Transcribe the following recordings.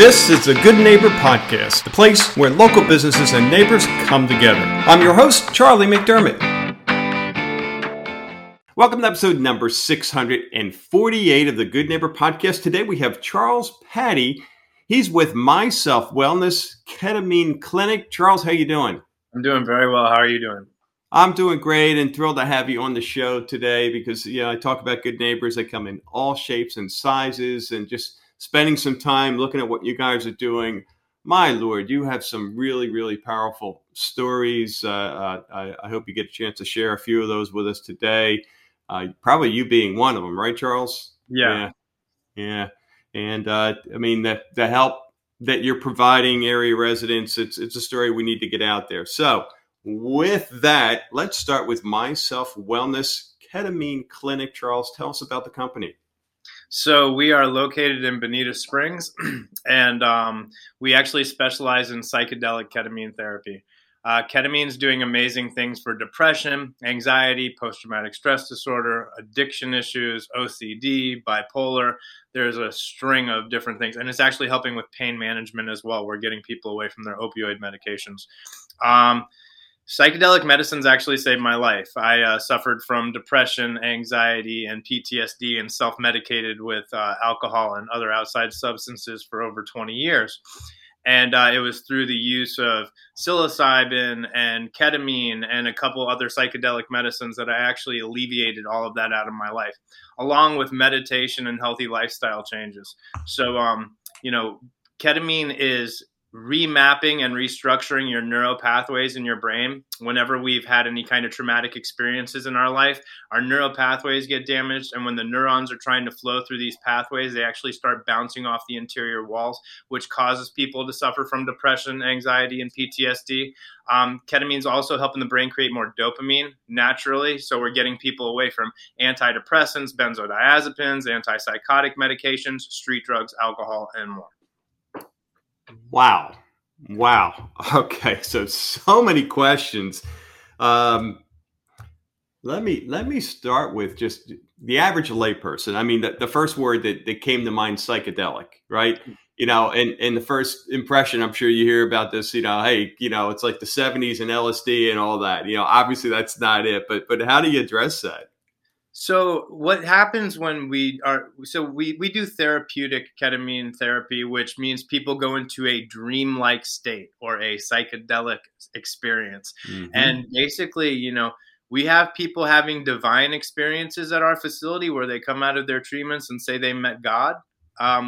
This is the Good Neighbor Podcast, the place where local businesses and neighbors come together. I'm your host, Charlie McDermott. Welcome to episode number 648 of the Good Neighbor Podcast. Today we have Charles Patty. He's with Myself Wellness Ketamine Clinic. Charles, how you doing? I'm doing very well. How are you doing? I'm doing great and thrilled to have you on the show today because, you know, I talk about good neighbors. They come in all shapes and sizes, and just spending some time looking at what you guys are doing. My Lord, you have some really, really powerful stories. I hope you get a chance to share a few of those with us today. Probably you being one of them, right, Charles? Yeah. And I mean, the help that you're providing area residents, it's a story we need to get out there. So with that, let's start with Myself Wellness Ketamine Clinic. Charles, tell us about the company. So we are located in Bonita Springs, and we actually specialize in psychedelic ketamine therapy. Ketamine is doing amazing things for depression, anxiety, post-traumatic stress disorder, addiction issues, OCD, bipolar. There's a string of different things, and it's actually helping with pain management as well. We're getting people away from their opioid medications. Psychedelic medicines actually saved my life. I suffered from depression, anxiety, and PTSD, and self-medicated with alcohol and other outside substances for over 20 years. And it was through the use of psilocybin and ketamine and a couple other psychedelic medicines that I actually alleviated all of that out of my life, along with meditation and healthy lifestyle changes. So, ketamine is remapping and restructuring your neural pathways in your brain. Whenever we've had any kind of traumatic experiences in our life, our neural pathways get damaged. And when the neurons are trying to flow through these pathways, they actually start bouncing off the interior walls, which causes people to suffer from depression, anxiety, and PTSD. Ketamine is also helping the brain create more dopamine naturally. So we're getting people away from antidepressants, benzodiazepines, antipsychotic medications, street drugs, alcohol, and more. Wow. Okay. So many questions. Let me start with just the average layperson. I mean, the first word that came to mind, psychedelic, right? You know, and the first impression, I'm sure you hear about this, it's like the 70s and LSD and all that, obviously that's not it, but how do you address that? So what happens when we do therapeutic ketamine therapy, which means people go into a dreamlike state or a psychedelic experience. Mm-hmm. And basically, we have people having divine experiences at our facility where they come out of their treatments and say they met God.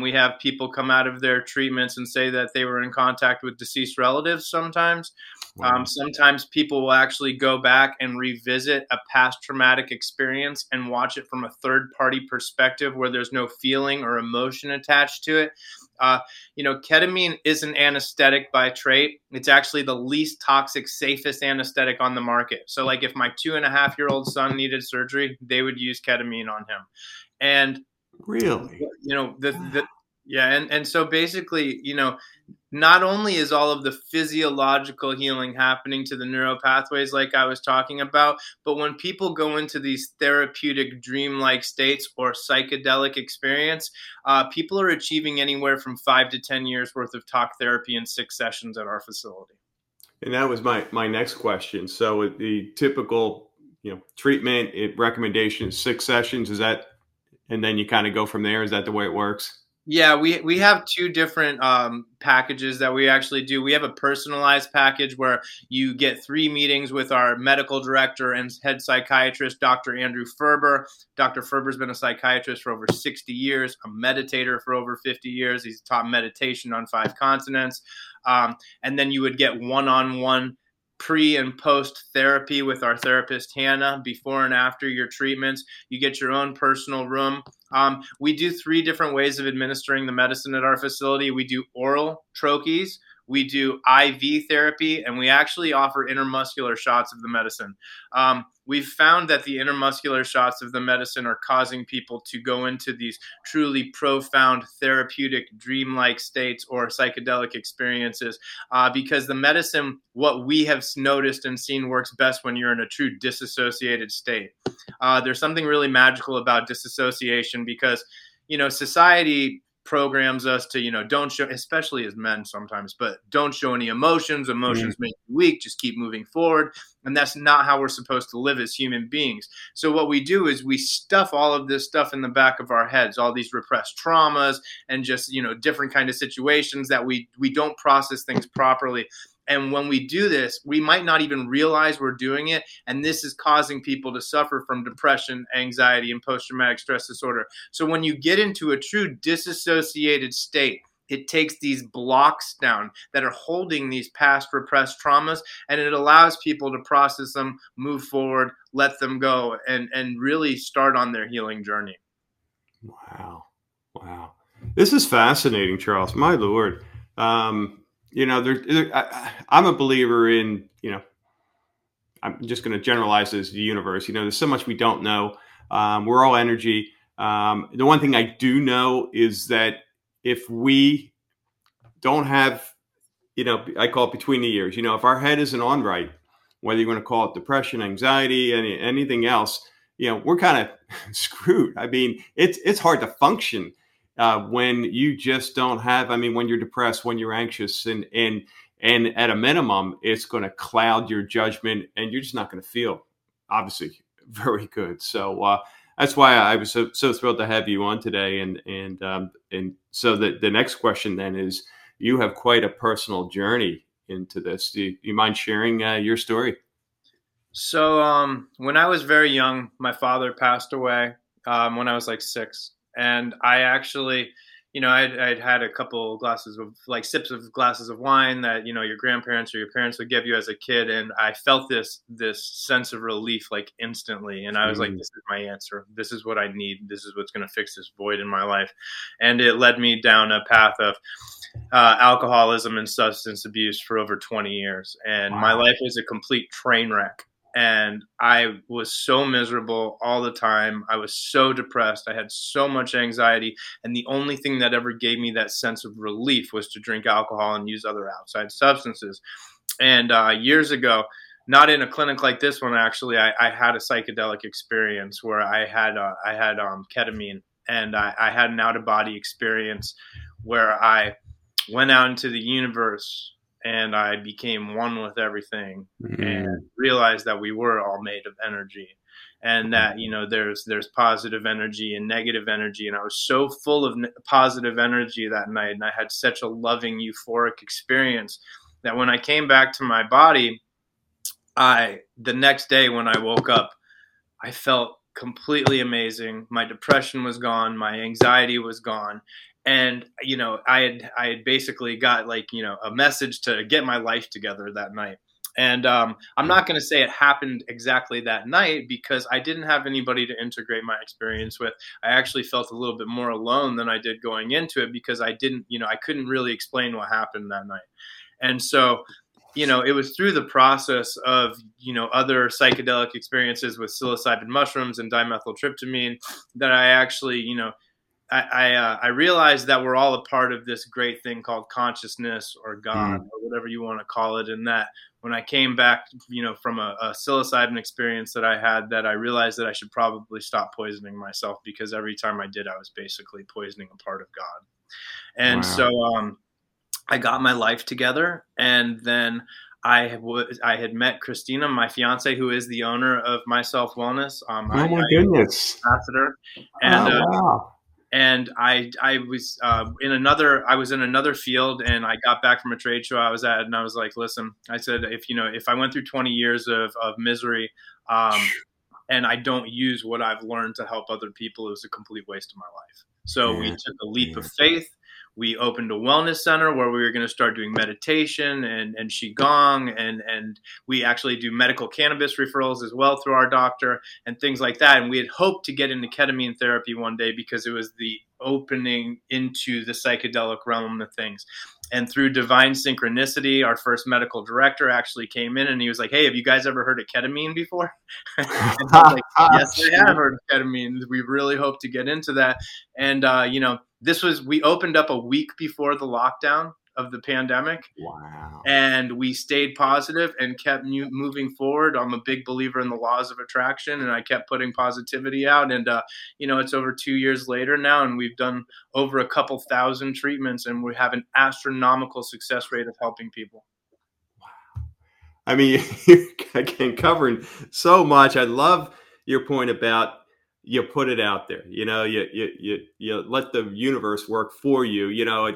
We have people come out of their treatments and say that they were in contact with deceased relatives sometimes. Wow. Sometimes people will actually go back and revisit a past traumatic experience and watch it from a third-party perspective where there's no feeling or emotion attached to it. Ketamine is an anesthetic by trait. It's actually the least toxic, safest anesthetic on the market. So like if my 2.5-year-old son needed surgery, they would use ketamine on him. And really? And so basically, not only is all of the physiological healing happening to the neural pathways like I was talking about, but when people go into these therapeutic dreamlike states or psychedelic experience, people are achieving anywhere from 5 to 10 years worth of talk therapy in 6 sessions at our facility. And that was my next question. So the typical, treatment recommendation is 6 sessions. Is that, and then you kind of go from there? Is that the way it works? Yeah, we have 2 different packages that we actually do. We have a personalized package where you get 3 meetings with our medical director and head psychiatrist, Dr. Andrew Ferber. Dr. Ferber's been a psychiatrist for over 60 years, a meditator for over 50 years. He's taught meditation on 5 continents. And then you would get one-on-one pre and post therapy with our therapist, Hannah, before and after your treatments. You get your own personal room. We do 3 different ways of administering the medicine at our facility. We do oral trochees, we do IV therapy, and we actually offer intramuscular shots of the medicine. We've found that the intramuscular shots of the medicine are causing people to go into these truly profound therapeutic dreamlike states or psychedelic experiences because the medicine, what we have noticed and seen, works best when you're in a true disassociated state. There's something really magical about disassociation because, society programs us to, don't show, especially as men sometimes, but don't show any emotions. Emotions make you weak. Just keep moving forward. And that's not how we're supposed to live as human beings. So what we do is we stuff all of this stuff in the back of our heads, all these repressed traumas and just, different kind of situations that we don't process things properly. And when we do this, we might not even realize we're doing it. And this is causing people to suffer from depression, anxiety, and post-traumatic stress disorder. So when you get into a true disassociated state, it takes these blocks down that are holding these past repressed traumas, and it allows people to process them, move forward, let them go, and really start on their healing journey. Wow. This is fascinating, Charles. My Lord. I'm a believer in, I'm just going to generalize this to the universe. There's so much we don't know. We're all energy. The one thing I do know is that if we don't have, I call it between the ears, if our head isn't on right, whether you want to call it depression, anxiety, anything else, we're kind of screwed. I mean, it's hard to function. When you just don't have, when you're depressed, when you're anxious, and at a minimum, it's going to cloud your judgment, and you're just not going to feel, obviously, very good. So that's why I was so thrilled to have you on today. And so the next question then is, you have quite a personal journey into this. Do you mind sharing your story? So when I was very young, my father passed away when I was like 6. And I actually, I'd had a couple glasses of sips of glasses of wine that, your grandparents or your parents would give you as a kid. And I felt this sense of relief, instantly. And I was like, this is my answer. This is what I need. This is what's going to fix this void in my life. And it led me down a path of alcoholism and substance abuse for over 20 years. And my life was a complete train wreck. And I was so miserable all the time. I was so depressed. I had so much anxiety. And the only thing that ever gave me that sense of relief was to drink alcohol and use other outside substances. And years ago, not in a clinic like this one, actually, I had a psychedelic experience where I had ketamine, and I had an out-of-body experience where I went out into the universe. And I became one with everything and realized that we were all made of energy, and that, there's positive energy and negative energy. And I was so full of positive energy that night. And I had such a loving, euphoric experience that when I came back to my body, the next day when I woke up, I felt completely amazing. My depression was gone. My anxiety was gone. And, I had basically got a message to get my life together that night. And I'm not going to say it happened exactly that night, because I didn't have anybody to integrate my experience with. I actually felt a little bit more alone than I did going into it, because I didn't, I couldn't really explain what happened that night. And so, it was through the process of, other psychedelic experiences with psilocybin mushrooms and dimethyltryptamine that I actually, I realized that we're all a part of this great thing called consciousness or God or whatever you want to call it. And that when I came back, from a psilocybin experience that I had, that I realized that I should probably stop poisoning myself, because every time I did, I was basically poisoning a part of God. And so I got my life together, and then I had met Christina, my fiance, who is the owner of Myself Wellness. Goodness, ambassador, and. And I was in another field, and I got back from a trade show I was at, and I was like, listen, I said, if I went through 20 years of misery, and I don't use what I've learned to help other people, it was a complete waste of my life. So we took a leap of faith. We opened a wellness center where we were going to start doing meditation and Qigong, and we actually do medical cannabis referrals as well through our doctor and things like that. And we had hoped to get into ketamine therapy one day, because it was the opening into the psychedelic realm of things. And through divine synchronicity, our first medical director actually came in, and he was like, hey, have you guys ever heard of ketamine before? And I was like, yes, I have heard of ketamine. We really hope to get into that. And, this was, we opened up a week before the lockdown of the pandemic. Wow. And we stayed positive and kept moving forward. I'm a big believer in the laws of attraction, and I kept putting positivity out. And, you know, it's over 2 years later now, and we've done over a couple thousand treatments, and we have an astronomical success rate of helping people. Wow. I mean, you're again covering so much. I love your point about you put it out there, you know, you let the universe work for you, you know.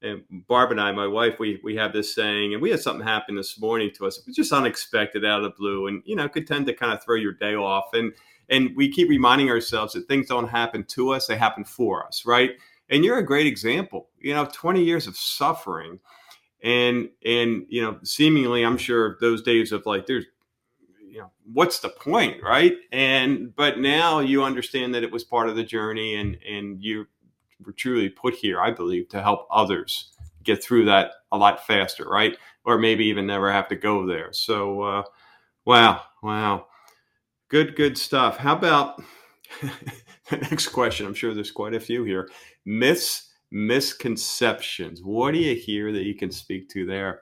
And Barb and I, my wife, we have this saying, and we had something happen this morning to us. It was just unexpected, out of the blue, and, you know, could tend to kind of throw your day off. And we keep reminding ourselves that things don't happen to us, they happen for us, right? And you're a great example, you know, 20 years of suffering. And, you know, seemingly, I'm sure those days of like, there's, you know, what's the point, right? But now you understand that it was part of the journey, and you were truly put here, I believe, to help others get through that a lot faster, right? Or maybe even never have to go there. So, wow. Good stuff. How about the next question? I'm sure there's quite a few here. Myths, misconceptions. What do you hear that you can speak to there?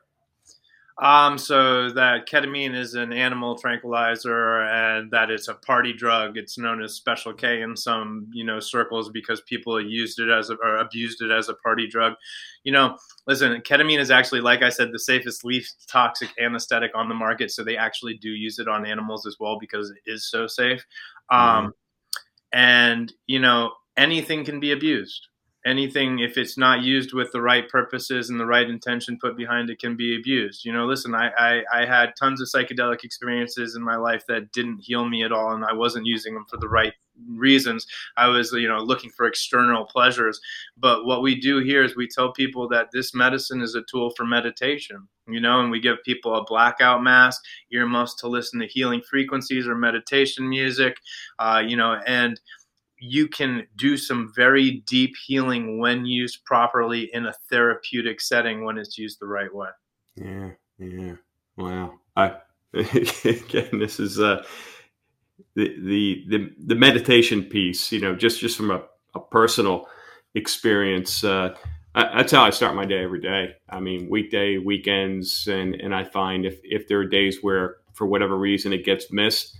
So that ketamine is an animal tranquilizer and that it's a party drug. It's known as Special K in some, you know, circles because people used it as or abused it as a party drug. You know, listen, ketamine is actually, like I said, the safest, least toxic anesthetic on the market. So they actually do use it on animals as well because it is so safe. And, you know, anything can be abused. Anything, if it's not used with the right purposes and the right intention put behind it, can be abused. You know, listen, I had tons of psychedelic experiences in my life that didn't heal me at all, and I wasn't using them for the right reasons. I was, you know, looking for external pleasures. But what we do here is we tell people that this medicine is a tool for meditation, you know, and we give people a blackout mask, earmuffs to listen to healing frequencies or meditation music, you know, and you can do some very deep healing when used properly in a therapeutic setting when it's used the right way. Yeah. Wow. Again, this is the meditation piece, you know, just from a personal experience. That's how I start my day every day. I mean, weekday, weekends, and I find if there are days where for whatever reason it gets missed,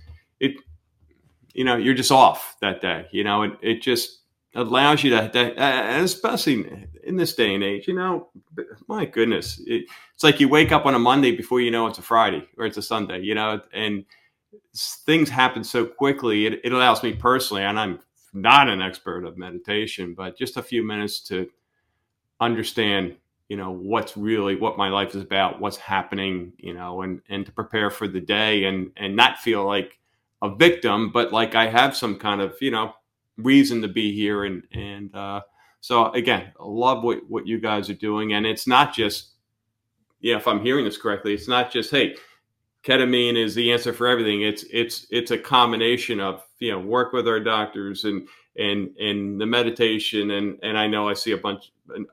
you know, you're just off that day, you know, and it just allows you to, and especially in this day and age, you know, my goodness, it's like you wake up on a Monday before you know it's a Friday or it's a Sunday, you know, and things happen so quickly. It allows me personally, and I'm not an expert of meditation, but just a few minutes to understand, you know, what's really, what my life is about, what's happening, you know, and to prepare for the day and not feel like a victim, but like I have some kind of, you know, reason to be here. And so again, I love what you guys are doing. And it's not just, yeah, if I'm hearing this correctly, it's not just, hey, ketamine is the answer for everything. It's a combination of, you know, work with our doctors and the meditation. And I know I see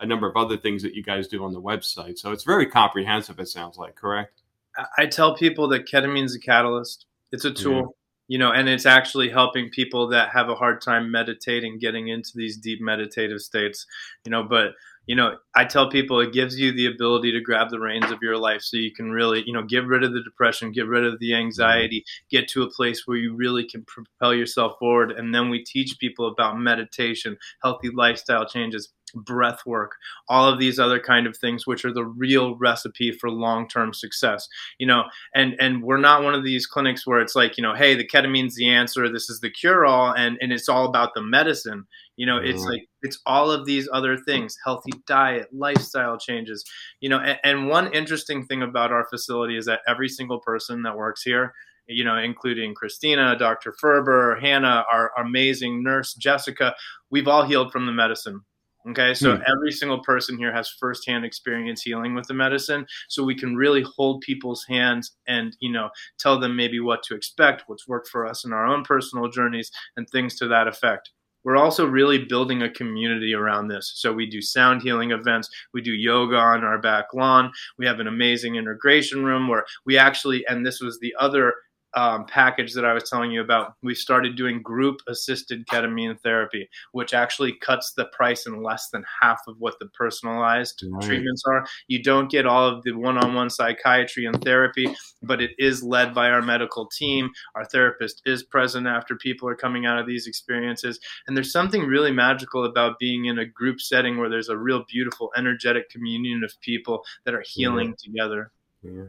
a number of other things that you guys do on the website. So it's very comprehensive. It sounds like, correct? I tell people that ketamine is a catalyst. It's a tool. Mm-hmm. You know, and it's actually helping people that have a hard time meditating, getting into these deep meditative states, you know, but, you know, I tell people it gives you the ability to grab the reins of your life so you can really, you know, get rid of the depression, get rid of the anxiety, get to a place where you really can propel yourself forward. And then we teach people about meditation, healthy lifestyle changes, breath work, all of these other kind of things, which are the real recipe for long-term success, you know, and we're not one of these clinics where it's like, you know, hey, the ketamine's the answer. This is the cure-all. And it's all about the medicine. You know, it's like, it's all of these other things, healthy diet, lifestyle changes, you know, and one interesting thing about our facility is that every single person that works here, you know, including Christina, Dr. Ferber, Hannah, our amazing nurse, Jessica, we've all healed from the medicine. Okay, so every single person here has firsthand experience healing with the medicine, so we can really hold people's hands and, you know, tell them maybe what to expect, what's worked for us in our own personal journeys, and things to that effect. We're also really building a community around this. So we do sound healing events. We do yoga on our back lawn. We have an amazing integration room where we actually, and this was the other package that I was telling you about, we started doing group-assisted ketamine therapy, which actually cuts the price in less than half of what the personalized treatments are. You don't get all of the one-on-one psychiatry and therapy, but it is led by our medical team. Our therapist is present after people are coming out of these experiences. And there's something really magical about being in a group setting where there's a real beautiful, energetic communion of people that are healing together. Yeah.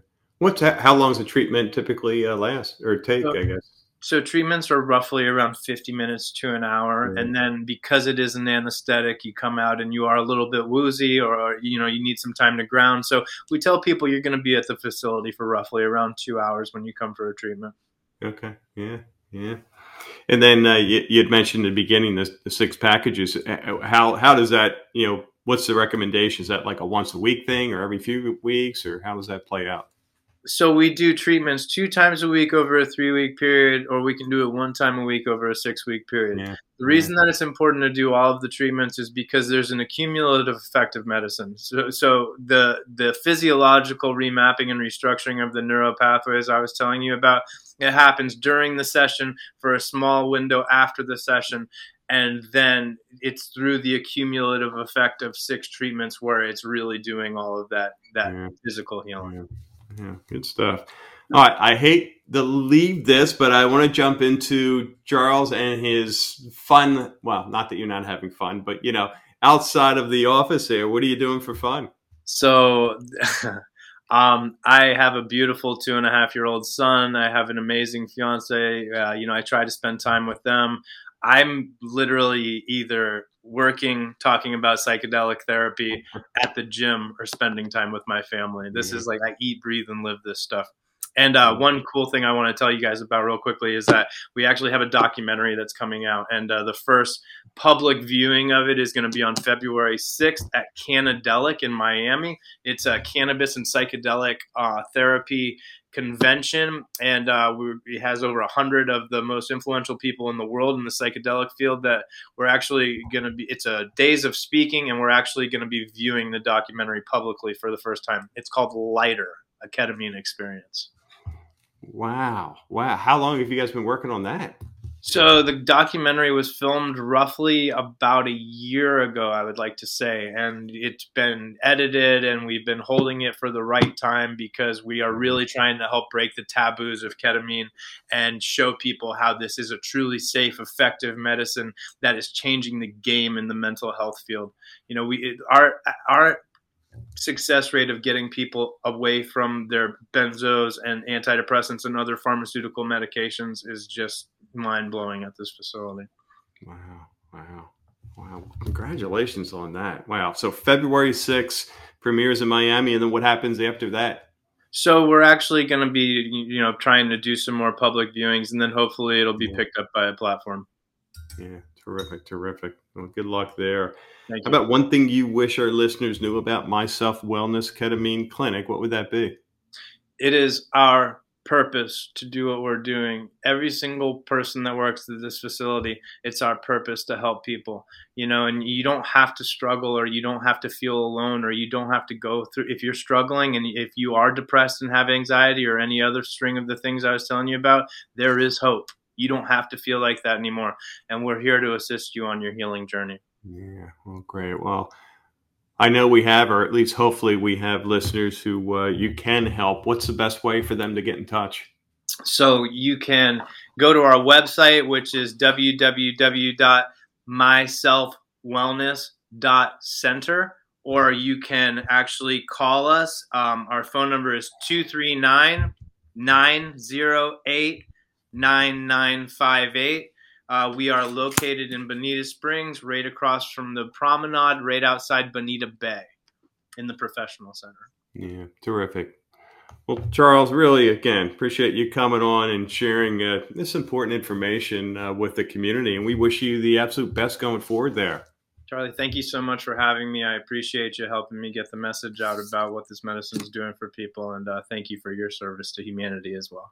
How long does the treatment typically last or take, I guess? So treatments are roughly around 50 minutes to an hour. Mm-hmm. And then because it is an anesthetic, you come out and you are a little bit woozy or, you know, you need some time to ground. So we tell people you're going to be at the facility for roughly around 2 hours when you come for a treatment. Okay. Yeah. Yeah. And then you'd mentioned in the beginning, the 6 packages. How does that, you know, what's the recommendation? Is that like a once a week thing or every few weeks, or how does that play out? So we do treatments 2 times a week over a 3-week period, or we can do it 1 time a week over a 6-week period. Yeah. The reason that it's important to do all of the treatments is because there's an accumulative effect of medicine. So the physiological remapping and restructuring of the neuropathways I was telling you about, it happens during the session for a small window after the session. And then it's through the accumulative effect of 6 treatments where it's really doing all of that physical healing. Yeah, good stuff. All right, I hate to leave this, but I want to jump into Charles and his fun. Well, not that you're not having fun, but, you know, outside of the office here, what are you doing for fun? So I have a beautiful 2.5-year-old son. I have an amazing fiance. You know, I try to spend time with them. I'm literally either working, talking about psychedelic therapy at the gym, or spending time with my family. This is like, I eat, breathe, and live this stuff. And one cool thing I want to tell you guys about real quickly is that we actually have a documentary that's coming out. And the first public viewing of it is going to be on February 6th at Cannadelic in Miami. It's a cannabis and psychedelic therapy convention, and it has over 100 of the most influential people in the world in the psychedelic field that we're actually going to be, it's a days of speaking, and we're actually going to be viewing the documentary publicly for the first time. It's called Lighter: A Ketamine Experience. Wow. How long have you guys been working on that? So the documentary was filmed roughly about a year ago, I would like to say, and it's been edited, and we've been holding it for the right time because we are really trying to help break the taboos of ketamine and show people how this is a truly safe, effective medicine that is changing the game in the mental health field. You know, our success rate of getting people away from their benzos and antidepressants and other pharmaceutical medications is just mind-blowing at this facility. Wow. Congratulations on that. Wow. So February 6th premieres in Miami, and then what happens after that? So we're actually going to be, you know, trying to do some more public viewings, and then hopefully it'll be picked up by a platform. Yeah. Terrific. Well, good luck there. Thank you. How about one thing you wish our listeners knew about Myself Wellness Ketamine Clinic? What would that be? It is our purpose to do what we're doing. Every single person that works at this facility, it's our purpose to help people, you know, and you don't have to struggle, or you don't have to feel alone, or you don't have to go through, if you're struggling and if you are depressed and have anxiety or any other string of the things I was telling you about, there is hope. You don't have to feel like that anymore. And we're here to assist you on your healing journey. Yeah. Well, great. Well, I know we have, or at least hopefully we have, listeners who you can help. What's the best way for them to get in touch? So you can go to our website, which is www.myselfwellness.center, or you can actually call us. Our phone number is 239-908-9958. We are located in Bonita Springs, right across from the promenade, right outside Bonita Bay in the Professional Center. Yeah, terrific. Well, Charles, really, again, appreciate you coming on and sharing this important information with the community. And we wish you the absolute best going forward there. Charlie, thank you so much for having me. I appreciate you helping me get the message out about what this medicine is doing for people. And thank you for your service to humanity as well.